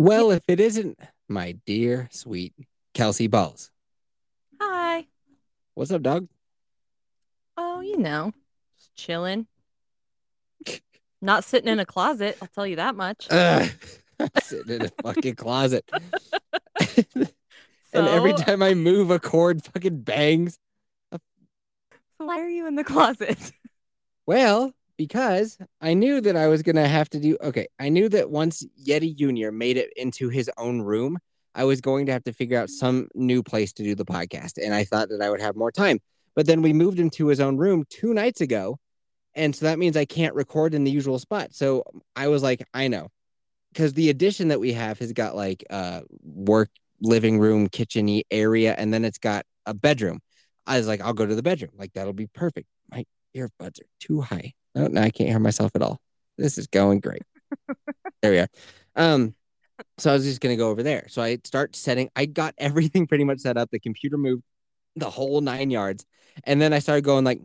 Well, if it isn't my dear, sweet Kelsey Balls. Hi. What's up, dog? Oh, you know, just chilling. Not sitting in a closet, I'll tell you that much. Sitting in a fucking closet. And every time I move, a cord fucking bangs. So why are you in the closet? Well, because I knew that I was going to have to do... Okay, I knew that once Yeti Jr. made it into his own room, I was going to have to figure out some new place to do the podcast. And I thought that I would have more time. But then we moved him to his own room 2 nights ago. And so that means I can't record in the usual spot. So I was like, I know. Because the addition that we have has got like work, living room, kitchen-y area, and then it's got a bedroom. I was like, I'll go to the bedroom. Like, that'll be perfect. My earbuds are too high. Oh, no, I can't hear myself at all. This is going great. There we are. So I was just going to go over there. So I start setting. I got everything pretty much set up. The computer moved the whole 9 yards. And then I started going like,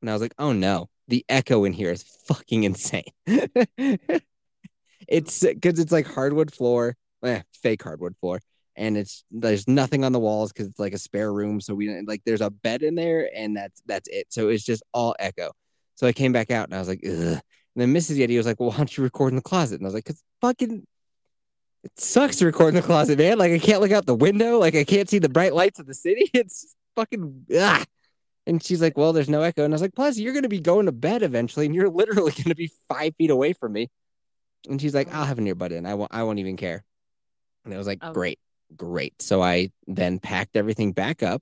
and I was like, oh, no. The echo in here is fucking insane. It's because it's like hardwood floor, fake hardwood floor. And there's nothing on the walls because it's like a spare room. So we like there's a bed in there and that's it. So it's just all echo. So I came back out and I was like, ugh. And then Mrs. Yeti was like, well, why don't you record in the closet? And I was like, because fucking it sucks to record in the closet, man. Like I can't look out the window. Like I can't see the bright lights of the city. It's fucking ugh. And she's like, well, there's no echo. And I was like, plus, you're going to be going to bed eventually. And you're literally going to be 5 feet away from me. And she's like, I'll have an earbud in. I won't even care. And I was like, okay. Great. So I then packed everything back up.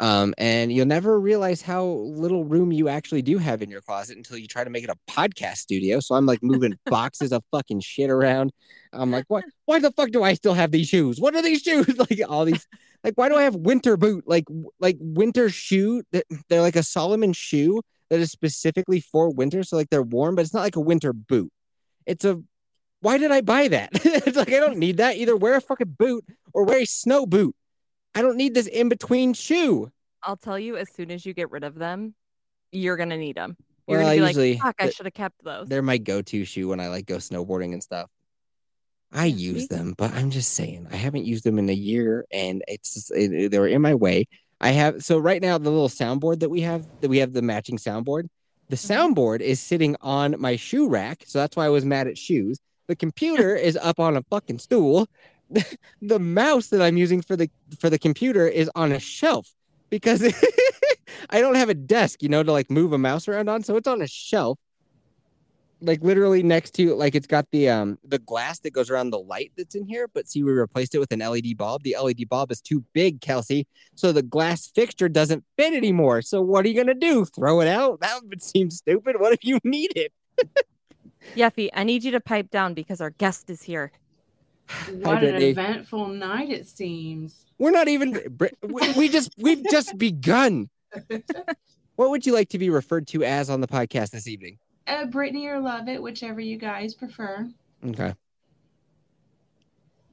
And you'll never realize how little room you actually do have in your closet until you try to make it a podcast studio. So I'm like moving boxes of fucking shit around. I'm like, what? Why the fuck do I still have these shoes? What are these shoes? Like all these... Like, why do I have winter boot? Like winter shoe. They're like a Solomon shoe that is specifically for winter. So, like, they're warm, but it's not like a winter boot. Why did I buy that? It's like, I don't need that. Either wear a fucking boot or wear a snow boot. I don't need this in-between shoe. I'll tell you, as soon as you get rid of them, you're going to need them. You're going to be usually, like, fuck, I should have kept those. They're my go-to shoe when I, like, go snowboarding and stuff. I use them, but I'm just saying I haven't used them in a year, and it's just, they were in my way. So right now the little soundboard that we have the matching soundboard. The soundboard is sitting on my shoe rack, so that's why I was mad at shoes. The computer is up on a fucking stool. The mouse that I'm using for the computer is on a shelf because I don't have a desk, you know, to like move a mouse around on, so it's on a shelf. Like literally next to like it's got the glass that goes around the light that's in here. But see, we replaced it with an LED bulb. The LED bulb is too big, Kelsey. So the glass fixture doesn't fit anymore. So what are you going to do? Throw it out? That would seem stupid. What if you need it? Yeffy, I need you to pipe down because our guest is here. What an eventful night it seems. We're not even. We've just begun. What would you like to be referred to as on the podcast this evening? Brittany or Lovett, whichever you guys prefer. Okay.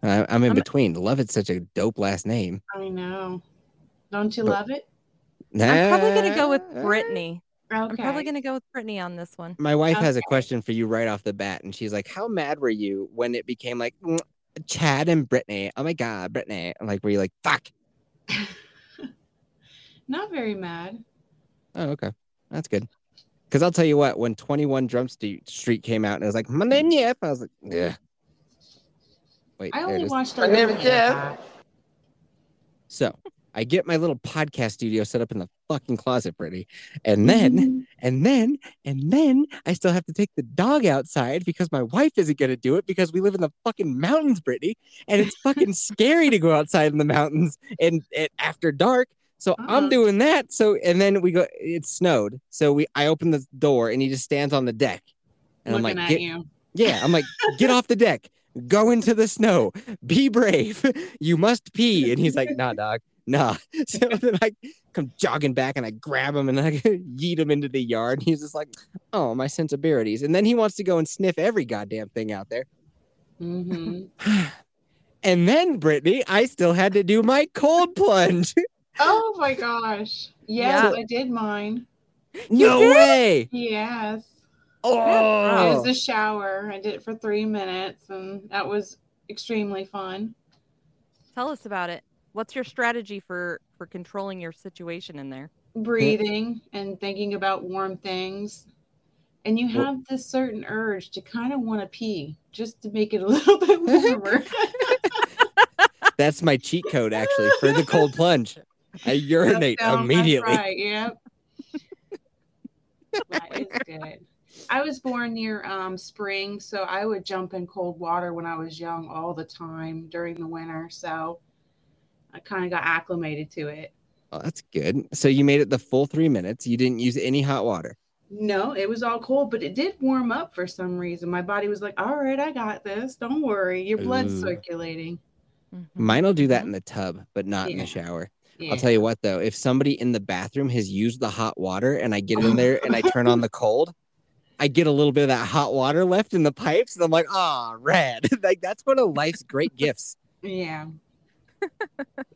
I'm in between. Lovett's such a dope last name. I know. Don't you love it? Nah. I'm probably going to go with Brittany. Okay. I'm probably going to go with Brittany on this one. My wife has a question for you right off the bat, and she's like, how mad were you when it became like, Chad and Brittany? Oh my God, Brittany. I'm like, were you like, fuck? Not very mad. Oh, okay. That's good. Because I'll tell you what, when 21 Drum Street came out and it was like, my name Jeff, I was like, yeah. Wait, I only watched my name Jeff. So I get my little podcast studio set up in the fucking closet, Brittany. And then, and then I still have to take the dog outside because my wife isn't going to do it because we live in the fucking mountains, Brittany. And it's fucking scary to go outside in the mountains and after dark. So I'm doing that. So, and then we go, it snowed. So I open the door and he just stands on the deck. And I'm like, I'm like, get off the deck, go into the snow, be brave. You must pee. And he's like, nah, dog, nah. So then I come jogging back and I grab him and I yeet him into the yard. And he's just like, oh, my sensibilities. And then he wants to go and sniff every goddamn thing out there. Mm-hmm. And then Brittany, I still had to do my cold plunge. Oh my gosh. Yes, yeah. I did mine. No way. Yes. Oh, it was a shower. I did it for 3 minutes, and that was extremely fun. Tell us about it. What's your strategy for controlling your situation in there? Breathing and thinking about warm things. And you have this certain urge to kind of want to pee just to make it a little bit warmer. That's my cheat code, actually, for the cold plunge. I urinate immediately. That's right, yep. That is good. I was born near spring, so I would jump in cold water when I was young all the time during the winter. So I kind of got acclimated to it. Oh, that's good. So you made it the full 3 minutes. You didn't use any hot water. No, it was all cold, but it did warm up for some reason. My body was like, all right, I got this. Don't worry. Your blood's circulating. Mm-hmm. Mine will do that in the tub, but not in the shower. Yeah. I'll tell you what, though. If somebody in the bathroom has used the hot water and I get in there and I turn on the cold, I get a little bit of that hot water left in the pipes. And I'm like, ah, rad. Like, that's one of life's great gifts. Yeah.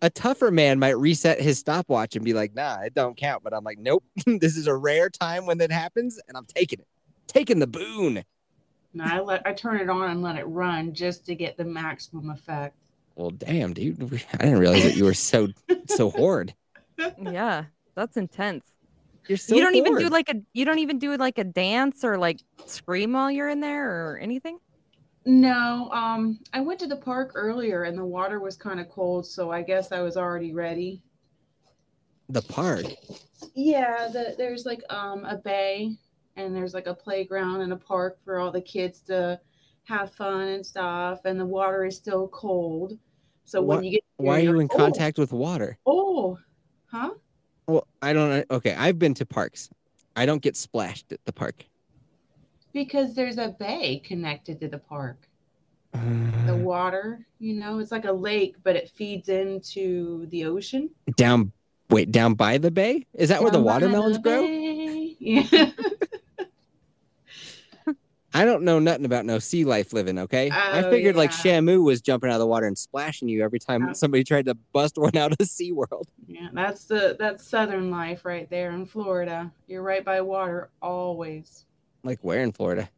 A tougher man might reset his stopwatch and be like, nah, it don't count. But I'm like, nope, this is a rare time when that happens. And I'm taking it. Taking the boon. No, I turn it on and let it run just to get the maximum effect. Well, damn, dude. I didn't realize that you were so hard. Yeah, that's intense. You're so you don't bored. Even do like a you don't even do like a dance or like scream while you're in there or anything? No, I went to the park earlier and the water was kind of cold, so I guess I was already ready. The park? Yeah, there's like a bay and there's like a playground and a park for all the kids to have fun and stuff, and the water is still cold. So when you get there, why are you in contact with water? Oh, huh? Well, I don't know. Okay, I've been to parks. I don't get splashed at the park. Because there's a bay connected to the park. The water, you know, it's like a lake, but it feeds into the ocean. Down by the bay? Is that where the watermelons grow? Yeah. I don't know nothing about no sea life living, okay? I figured like Shamu was jumping out of the water and splashing you every time somebody tried to bust one out of SeaWorld. Yeah, that's southern life right there in Florida. You're right by water always. Like where in Florida?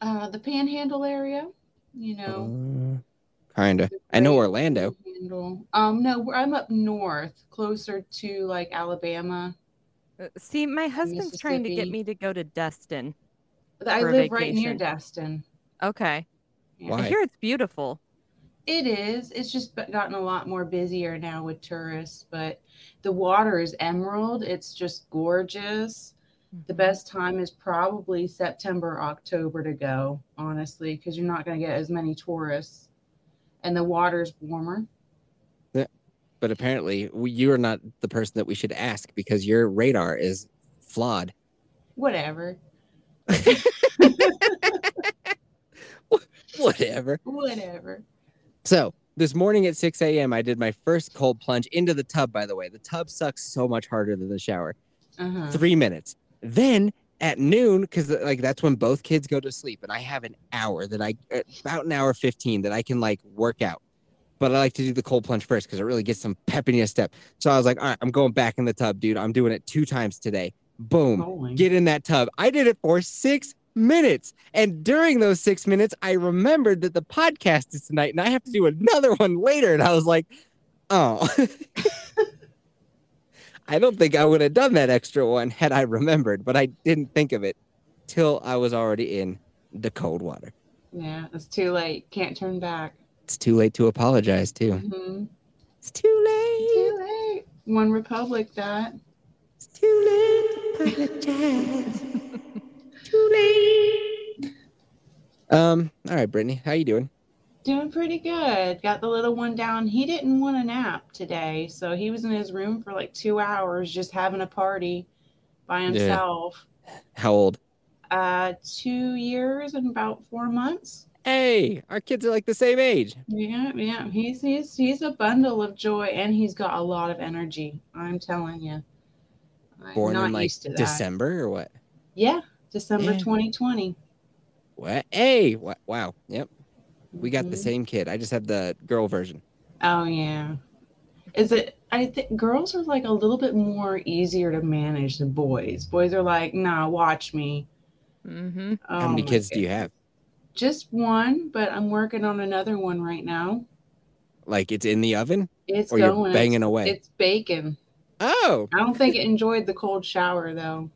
The Panhandle area, you know. Kinda. I know Orlando. Panhandle. No, I'm up north, closer to like Alabama. See, my husband's trying to get me to go to Destin. I live right near Destin. Okay. Yeah. Why? I hear it's beautiful. It is. It's just gotten a lot more busier now with tourists, but the water is emerald. It's just gorgeous. Mm-hmm. The best time is probably September, October to go, honestly, because you're not going to get as many tourists. And the water's warmer. Yeah. But apparently you are not the person that we should ask because your radar is flawed. Whatever. Whatever. So this morning at 6 a.m. I did my first cold plunge into the tub, by the way. The tub sucks so much harder than the shower. 3 minutes. Then at noon, because like that's when both kids go to sleep, and I have about an hour 15 that I can like work out. But I like to do the cold plunge first because it really gets some pep in your step. So I was like, all right, I'm going back in the tub, dude. I'm doing it 2 times today. Boom. Holy. Get in that tub. I did it for 6 minutes. And during those 6 minutes, I remembered that the podcast is tonight and I have to do another one later. And I was like, oh, I don't think I would have done that extra one had I remembered, but I didn't think of it till I was already in the cold water. Yeah, it's too late. Can't turn back. It's too late to apologize, too. Mm-hmm. It's too late. One Republic that. It's too late. Too late. All right, Brittany, how you doing? Doing pretty good. Got the little one down. He didn't want a nap today, so he was in his room for like 2 hours just having a party by himself. Yeah. How old? 2 years and about 4 months. Hey, our kids are like the same age. Yeah. He's a bundle of joy, and he's got a lot of energy. I'm telling you. Born in like December or what? Yeah, December 2020. What? Hey, wow. Yep. We got the same kid. I just had the girl version. Oh, yeah. I think girls are like a little bit more easier to manage than boys. Boys are like, nah, watch me. Mm-hmm. Oh, how many kids do you have? Just one, but I'm working on another one right now. Like it's in the oven? It's or going. You're banging away? It's baking. Oh. I don't think it enjoyed the cold shower, though.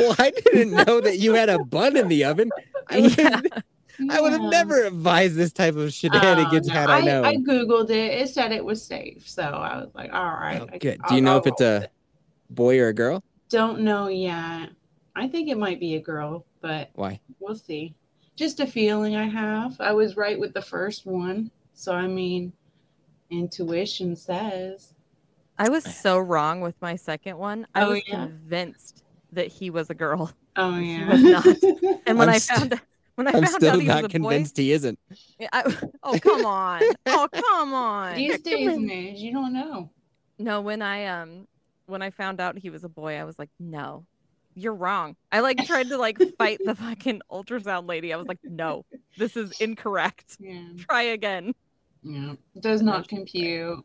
Well, I didn't know that you had a bun in the oven. I would have never advised this type of shenanigans had I known. I Googled it. It said it was safe. So I was like, all right. Oh, good. Do you know if it's a boy or a girl? Don't know yet. I think it might be a girl, but why? We'll see. Just a feeling I have. I was right with the first one. So, I mean, intuition says. I was so wrong with my second one. I was convinced that he was a girl. Oh, yeah. He was not. And when I found out he was a boy. I'm still not convinced he isn't. Oh, come on. Oh, come on. These days, man, you don't know. No, when I found out he was a boy, I was like, no, you're wrong. I tried to fight the fucking ultrasound lady. I was like, no, this is incorrect. Yeah. Try again. Yeah. Does not compute.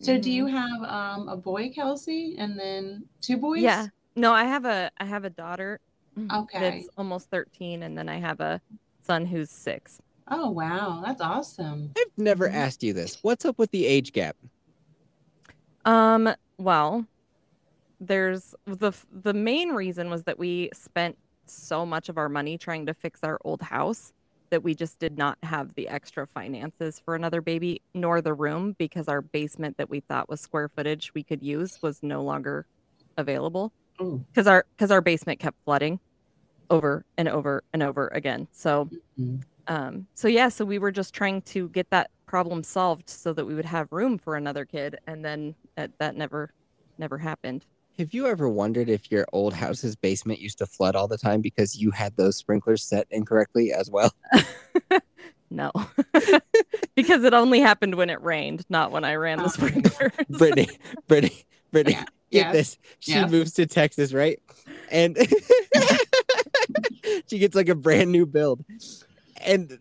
So do you have a boy, Kelsey, and then two boys? Yeah. No, I have a daughter. Okay. That's almost 13, and then I have a son who's 6. Oh wow, that's awesome. I've never asked you this. What's up with the age gap? Well, there's the main reason was that we spent so much of our money trying to fix our old house that we just did not have the extra finances for another baby, nor the room, because our basement that we thought was square footage we could use was no longer available. Because our basement kept flooding over and over and over again. So, so we were just trying to get that problem solved so that we would have room for another kid. And then that never happened. Have you ever wondered if your old house's basement used to flood all the time because you had those sprinklers set incorrectly as well? No, because it only happened when it rained, not when I ran the sprinklers. Brittany. Yeah. Get this. She moves to Texas, right? And she gets a brand new build and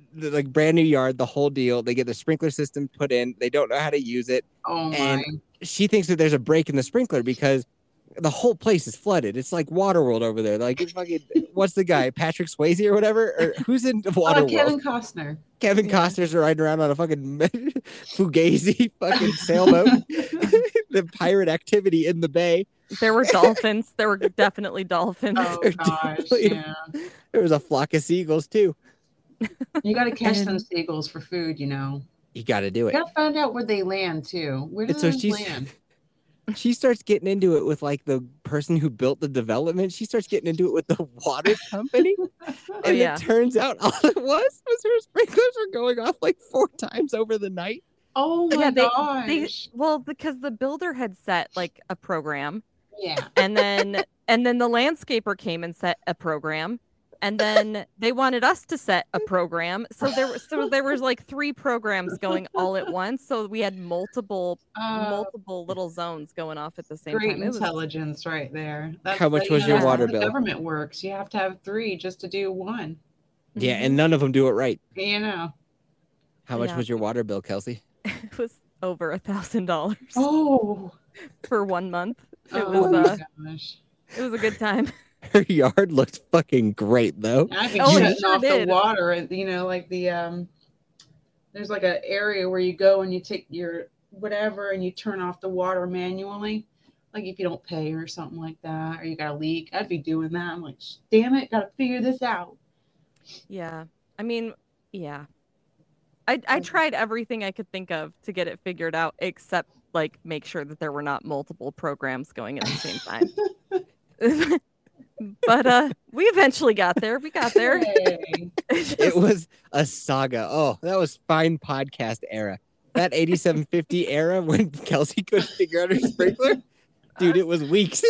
brand new yard, the whole deal. They get the sprinkler system put in. They don't know how to use it. Oh my. And she thinks that there's a break in the sprinkler because the whole place is flooded. It's like Waterworld over there. Like, fucking, what's the guy? Patrick Swayze or whatever? Or who's in Waterworld? Kevin Costner. Kevin Costner's riding around on a fucking Fugazi fucking sailboat. The pirate activity in the bay. There were dolphins. There were definitely dolphins. Oh, gosh, yeah. There was a flock of seagulls, too. You got to catch some seagulls for food, you know. You got to do it. You got to find out where they land, too. Where do they land? She starts getting into it with the person who built the development. She starts getting into it with the water company. It turns out all it was her sprinklers were going off 4 times over the night. Oh my gosh. Well, because the builder had set a program. Yeah. And then the landscaper came and set a program. And then they wanted us to set a program. So there was 3 programs going all at once. So we had multiple little zones going off at the same time. Great intelligence right there. That's how much was your water bill? The government works. You have to have 3 just to do one. Yeah, and none of them do it right. You know. How much was your water bill, Kelsey? It was over $1,000. Oh, for 1 month. It was, it was a good time. Her yard looked fucking great, though. I think shutting off the water, you know, there's an area where you go and you take your whatever and you turn off the water manually, if you don't pay or something like that, or you got a leak. I'd be doing that. I'm like, damn it, gotta figure this out. Yeah, I mean, yeah. I tried everything I could think of to get it figured out, except make sure that there were not multiple programs going at the same time. But we eventually got there. It was a saga. Oh, that was fine podcast era. That 8750 era when Kelsey couldn't figure out her sprinkler. Dude, it was weeks.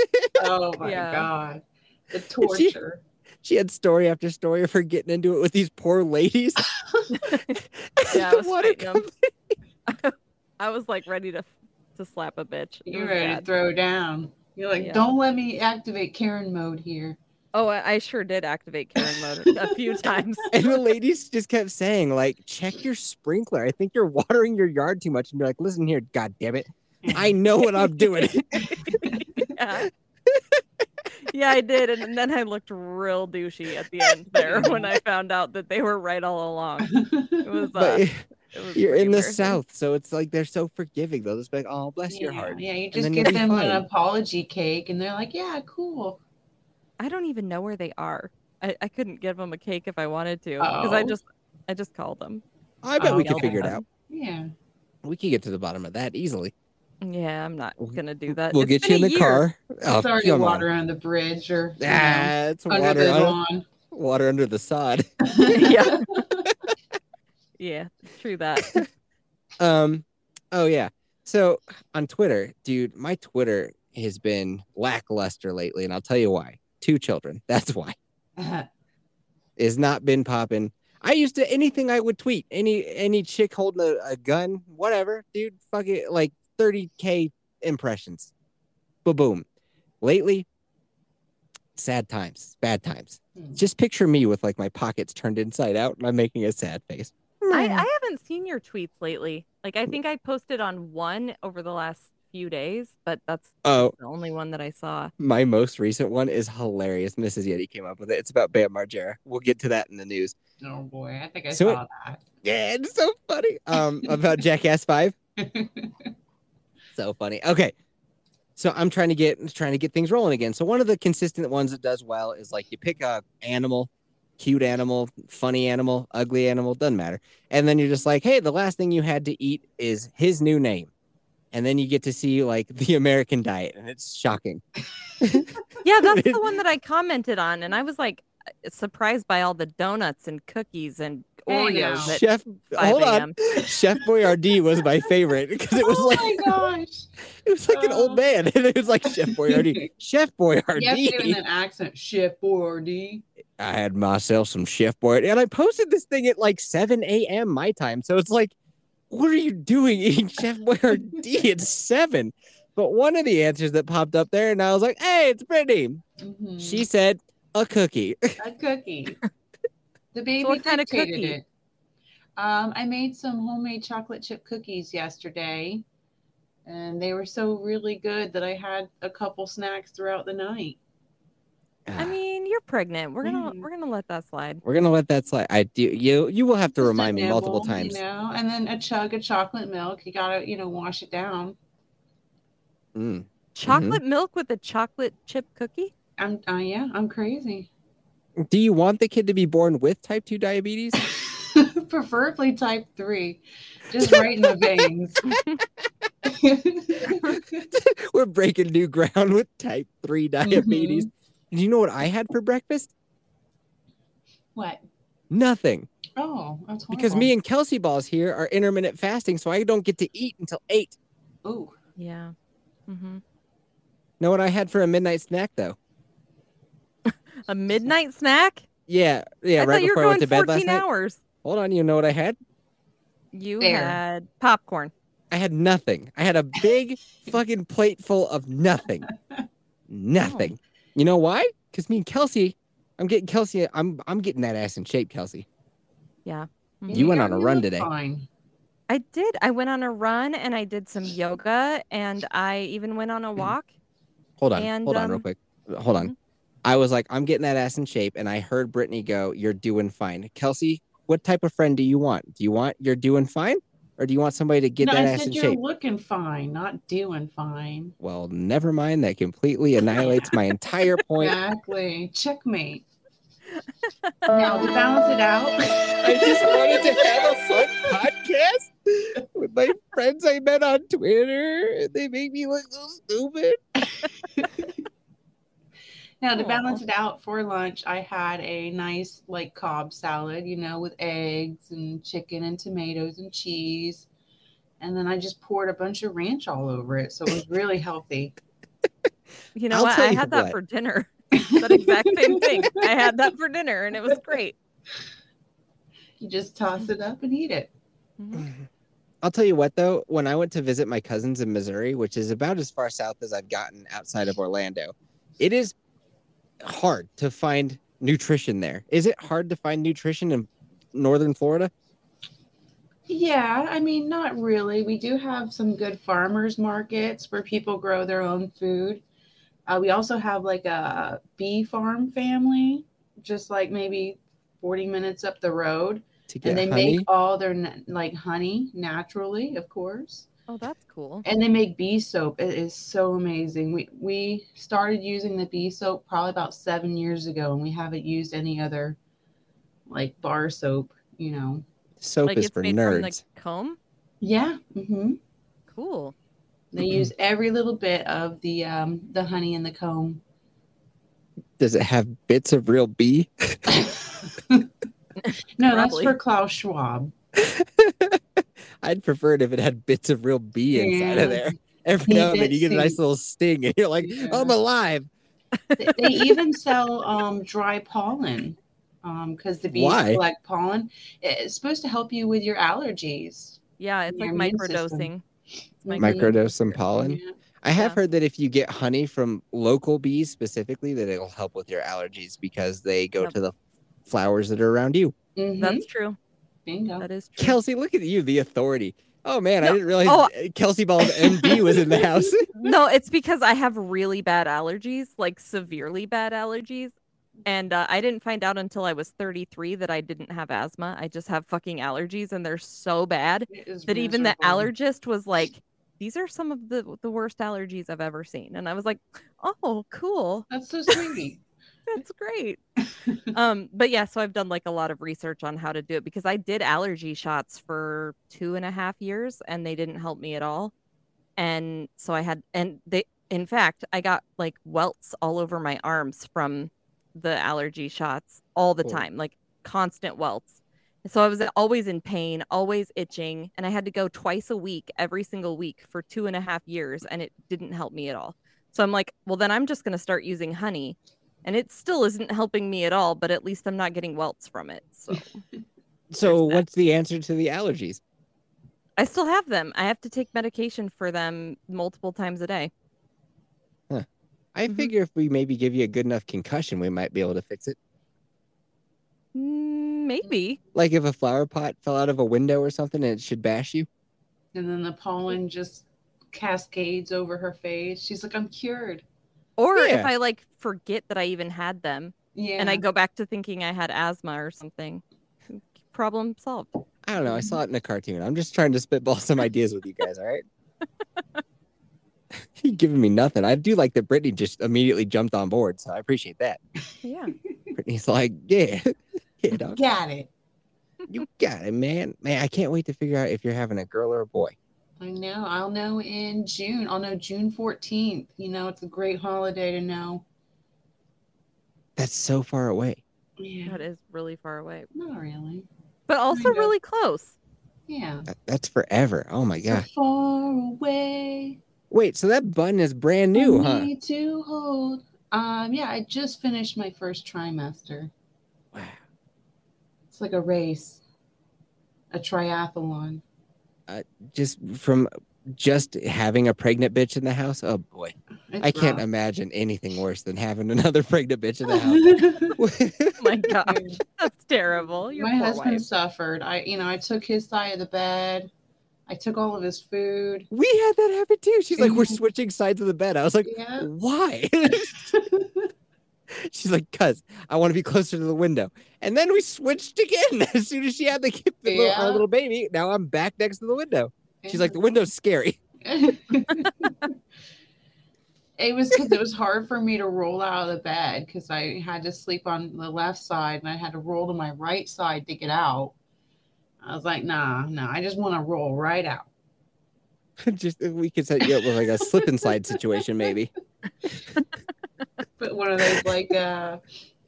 Oh my God. The torture. She had story after story of her getting into it with these poor ladies. I was ready to slap a bitch. You're ready to throw down. You're don't let me activate Karen mode here. Oh, I sure did activate Karen mode a few times. And the ladies just kept saying, check your sprinkler. I think you're watering your yard too much. And you're listen here, goddammit. I know what I'm doing. Yeah. Yeah, I did. And then I looked real douchey at the end there when I found out that they were right all along. It was you're in the South, so it's like they're so forgiving. They'll just be like, oh, bless your heart. Yeah, you just give them an apology cake and they're like, yeah, cool. I don't even know where they are. I couldn't give them a cake if I wanted to because I just called them. I bet we could figure it out. Yeah. We can get to the bottom of that easily. Yeah, I'm not gonna do that. We'll get you in the car. Sorry, water on the bridge or it's water under the sod. Yeah. Yeah, true that. Oh yeah. So on Twitter, dude, my Twitter has been lackluster lately, and I'll tell you why. Two children. That's why. It's not been popping. I used to anything I would tweet, any chick holding a gun, whatever, dude, fuck it, like 30,000 impressions. Boom. Lately, sad times, bad times. Just picture me with like my pockets turned inside out and I'm making a sad face. I haven't seen your tweets lately. Like I think I posted on one over the last few days, but that's the only one that I saw. My most recent one is hilarious. Mrs. Yeti came up with it. It's about Bam Margera. We'll get to that in the news. Oh boy, I think I saw that. Yeah, it's so funny. About Jackass 5. So funny. Okay, so I'm trying to get things rolling again. So one of the consistent ones that does well is like you pick a animal, cute animal, funny animal, ugly animal, doesn't matter. And then you're just like, hey, the last thing you had to eat is his new name. And then you get to see like the American diet, and it's shocking. Yeah, that's the one that I commented on, and I was like surprised by all the donuts and cookies and Oreos. Hey, hold on, Chef Boyardee was my favorite because it was an old man, and it was like Chef Boyardee, Chef Boyardee. Yes, doing an accent, Chef Boyardee. I had myself some Chef Boyardee, and I posted this thing at like 7 a.m. my time, so it's like, what are you doing eating Chef Boyardee at 7? But one of the answers that popped up there, and I was like, hey, it's Brittany. Mm-hmm. She said, a cookie. A cookie. The baby what kind of cookie? It. I made some homemade chocolate chip cookies yesterday, and they were so really good that I had a couple snacks throughout the night. I mean, you're pregnant. We're gonna let that slide. We're gonna let that slide. I do. You will have to remind me multiple times. You know, and then a chug of chocolate milk. You gotta, wash it down. Mm. Chocolate milk with a chocolate chip cookie. I'm crazy. Do you want the kid to be born with type 2 diabetes? Preferably type 3, just right in the veins. We're breaking new ground with type 3 diabetes. Mm-hmm. Do you know what I had for breakfast? What? Nothing. Oh, that's horrible. Because me and Kelsey Ball's here are intermittent fasting, so I don't get to eat until 8. Oh, yeah. Mm-hmm. Know what I had for a midnight snack though? A midnight snack? Yeah. I right before I went to bed last night. Hold on, you know what I had? You had popcorn. I had nothing. I had a big fucking plate full of nothing. Nothing. Oh. You know why? Because me and Kelsey, I'm getting that ass in shape, Kelsey. Yeah. Mm-hmm. You went on a run today. Fine. I did. I went on a run and I did some yoga and I even went on a walk. Hold on real quick. Hold on. I was like, I'm getting that ass in shape, and I heard Brittany go, "You're doing fine." Kelsey, what type of friend do you want? Do you want "you're doing fine," or do you want somebody to get that ass in shape? I said you're looking fine, not doing fine. Well, never mind. That completely annihilates my entire point. Exactly. Checkmate. Now to balance it out, I just wanted to have a fun podcast with my friends I met on Twitter. They make me look so stupid. Now, to balance it out for lunch, I had a nice, like, Cobb salad, with eggs and chicken and tomatoes and cheese. And then I just poured a bunch of ranch all over it. So it was really healthy. You know what? I had that for dinner. That exact same thing. I had that for dinner, and it was great. You just toss it up and eat it. Mm-hmm. I'll tell you what, though. When I went to visit my cousins in Missouri, which is about as far south as I've gotten outside of Orlando, it is hard to find nutrition there. Is it hard to find nutrition in northern Florida? Yeah, I mean, not really. We do have some good farmers markets where people grow their own food. We also have like a bee farm family, just like maybe 40 minutes up the road. And they honey? Make all their like honey naturally, of course. Oh, that's cool. And they make bee soap. It is so amazing. We started using the bee soap probably about 7 years ago, and we haven't used any other like bar soap, you know. Soap like is for nerds. From, like, comb? Yeah. Mm-hmm. Cool. They use every little bit of the honey in the comb. Does it have bits of real bee? No, that's for Klaus Schwab. I'd prefer it if it had bits of real bee inside of there. Every now and then you get a nice little sting and you're like, oh, I'm alive. They even sell dry pollen because the bees collect pollen. It's supposed to help you with your allergies. Yeah, it's like microdosing. Microdose some pollen. Yeah. I have heard that if you get honey from local bees specifically, that it'll help with your allergies because they go to the flowers that are around you. Mm-hmm. That's true. Bingo. That is true. Kelsey, look at you, the authority. Oh, man, no. I didn't realize Kelsey Ball's MD was in the house. No, it's because I have really bad allergies, like severely bad allergies. And I didn't find out until I was 33 that I didn't have asthma. I just have fucking allergies, and they're so bad that even the allergist was like, these are some of the worst allergies I've ever seen. And I was like, oh, cool. That's so sweet. That's great. But yeah, so I've done like a lot of research on how to do it because I did allergy shots for 2.5 years and they didn't help me at all. And so I had, and they, in fact, I got like welts all over my arms from the allergy shots all the time, like constant welts. So I was always in pain, always itching. And I had to go twice a week, every single week for 2.5 years. And it didn't help me at all. So I'm like, well, then I'm just going to start using honey. And it still isn't helping me at all, but at least I'm not getting welts from it. So, what's the answer to the allergies? I still have them. I have to take medication for them multiple times a day. Huh. I figure if we maybe give you a good enough concussion, we might be able to fix it. Maybe. Like if a flower pot fell out of a window or something and it should bash you. And then the pollen just cascades over her face. She's like, I'm cured. Or if I like forget that I even had them and I go back to thinking I had asthma or something. Problem solved. I don't know. I saw it in a cartoon. I'm just trying to spitball some ideas with you guys. All right. You're giving me nothing. I do like that Brittany just immediately jumped on board. So I appreciate that. Yeah. Brittany's like, yeah, dog. Got it. You got it, man. Man, I can't wait to figure out if you're having a girl or a boy. I know. I'll know in June. I'll know June 14th. You know, it's a great holiday to know. That's so far away. Yeah. That is really far away. Not really. But also really close. Yeah. That's forever. Oh, my God. So far away. Wait, so that button is brand new, huh? I need to hold. Yeah, I just finished my first trimester. Wow. It's like a race. A triathlon. Just from just having a pregnant bitch in the house. Oh, boy. It's I can't rough. Imagine anything worse than having another pregnant bitch in the house. Oh my gosh. That's terrible. Your my husband wife. Suffered. I took his side of the bed. I took all of his food. We had that happen too. She's like, we're switching sides of the bed. I was like, why? She's like, cuz I want to be closer to the window. And then we switched again as soon as she had the kid, our little baby. Now I'm back next to the window. She's like, the window's scary. It was because it was hard for me to roll out of the bed because I had to sleep on the left side and I had to roll to my right side to get out. I was like, nah, I just want to roll right out. Just we could set you up with like a slip and slide situation, maybe. But one of those like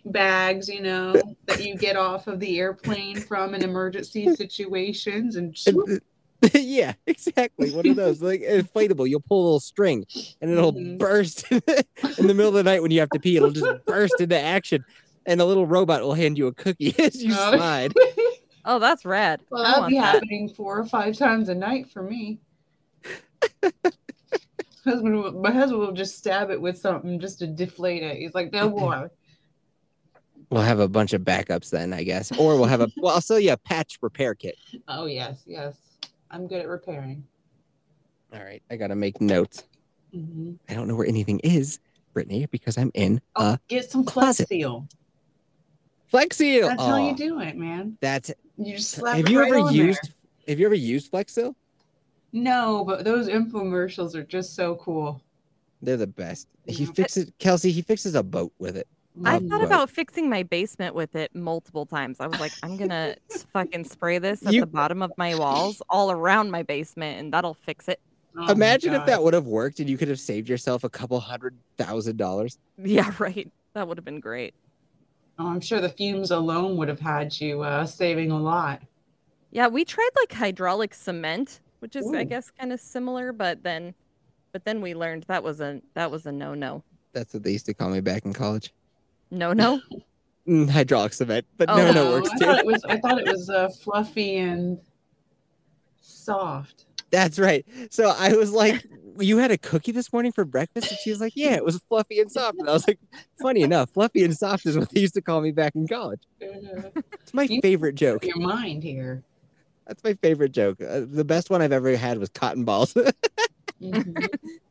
bags, you know, that you get off of the airplane from in emergency situations, and yeah, exactly. One of those like inflatable. You'll pull a little string, and it'll burst in the middle of the night when you have to pee. It'll just burst into action, and a little robot will hand you a cookie as you slide. Oh, that's rad. Well, that'd be happening 4 or 5 times a night for me. My husband will just stab it with something just to deflate it. He's like, no more. We'll have a bunch of backups then, I guess. Or we'll have a, well, I'll sell you a patch repair kit. Oh, yes. I'm good at repairing. All right. I got to make notes. Mm-hmm. I don't know where anything is. Brittany, because I'm in a get some Flex Seal. Flex Seal. That's how you do it, man. That's you just slap it right on there. Have you ever used Flex Seal? No, but those infomercials are just so cool. They're the best. He fixes Kelsey. He fixes a boat with it. I thought about fixing my basement with it multiple times. I was like, I'm going to fucking spray this at the bottom of my walls all around my basement, and that'll fix it. Oh, imagine if that would have worked and you could have saved yourself a couple $100,000. Yeah, right. That would have been great. Oh, I'm sure the fumes alone would have had you saving a lot. Yeah, we tried like hydraulic cement, which is, ooh, I guess, kind of similar. But then we learned that was a no-no. That's what they used to call me back in college. No-no? Hydraulic cement, but no-no works too. I thought it was fluffy and soft. That's right. So I was like, you had a cookie this morning for breakfast? And she was like, yeah, it was fluffy and soft. And I was like, funny enough, fluffy and soft is what they used to call me back in college. It's my favorite joke. Your mind here. That's my favorite joke. The best one I've ever had was cotton balls. Mm-hmm.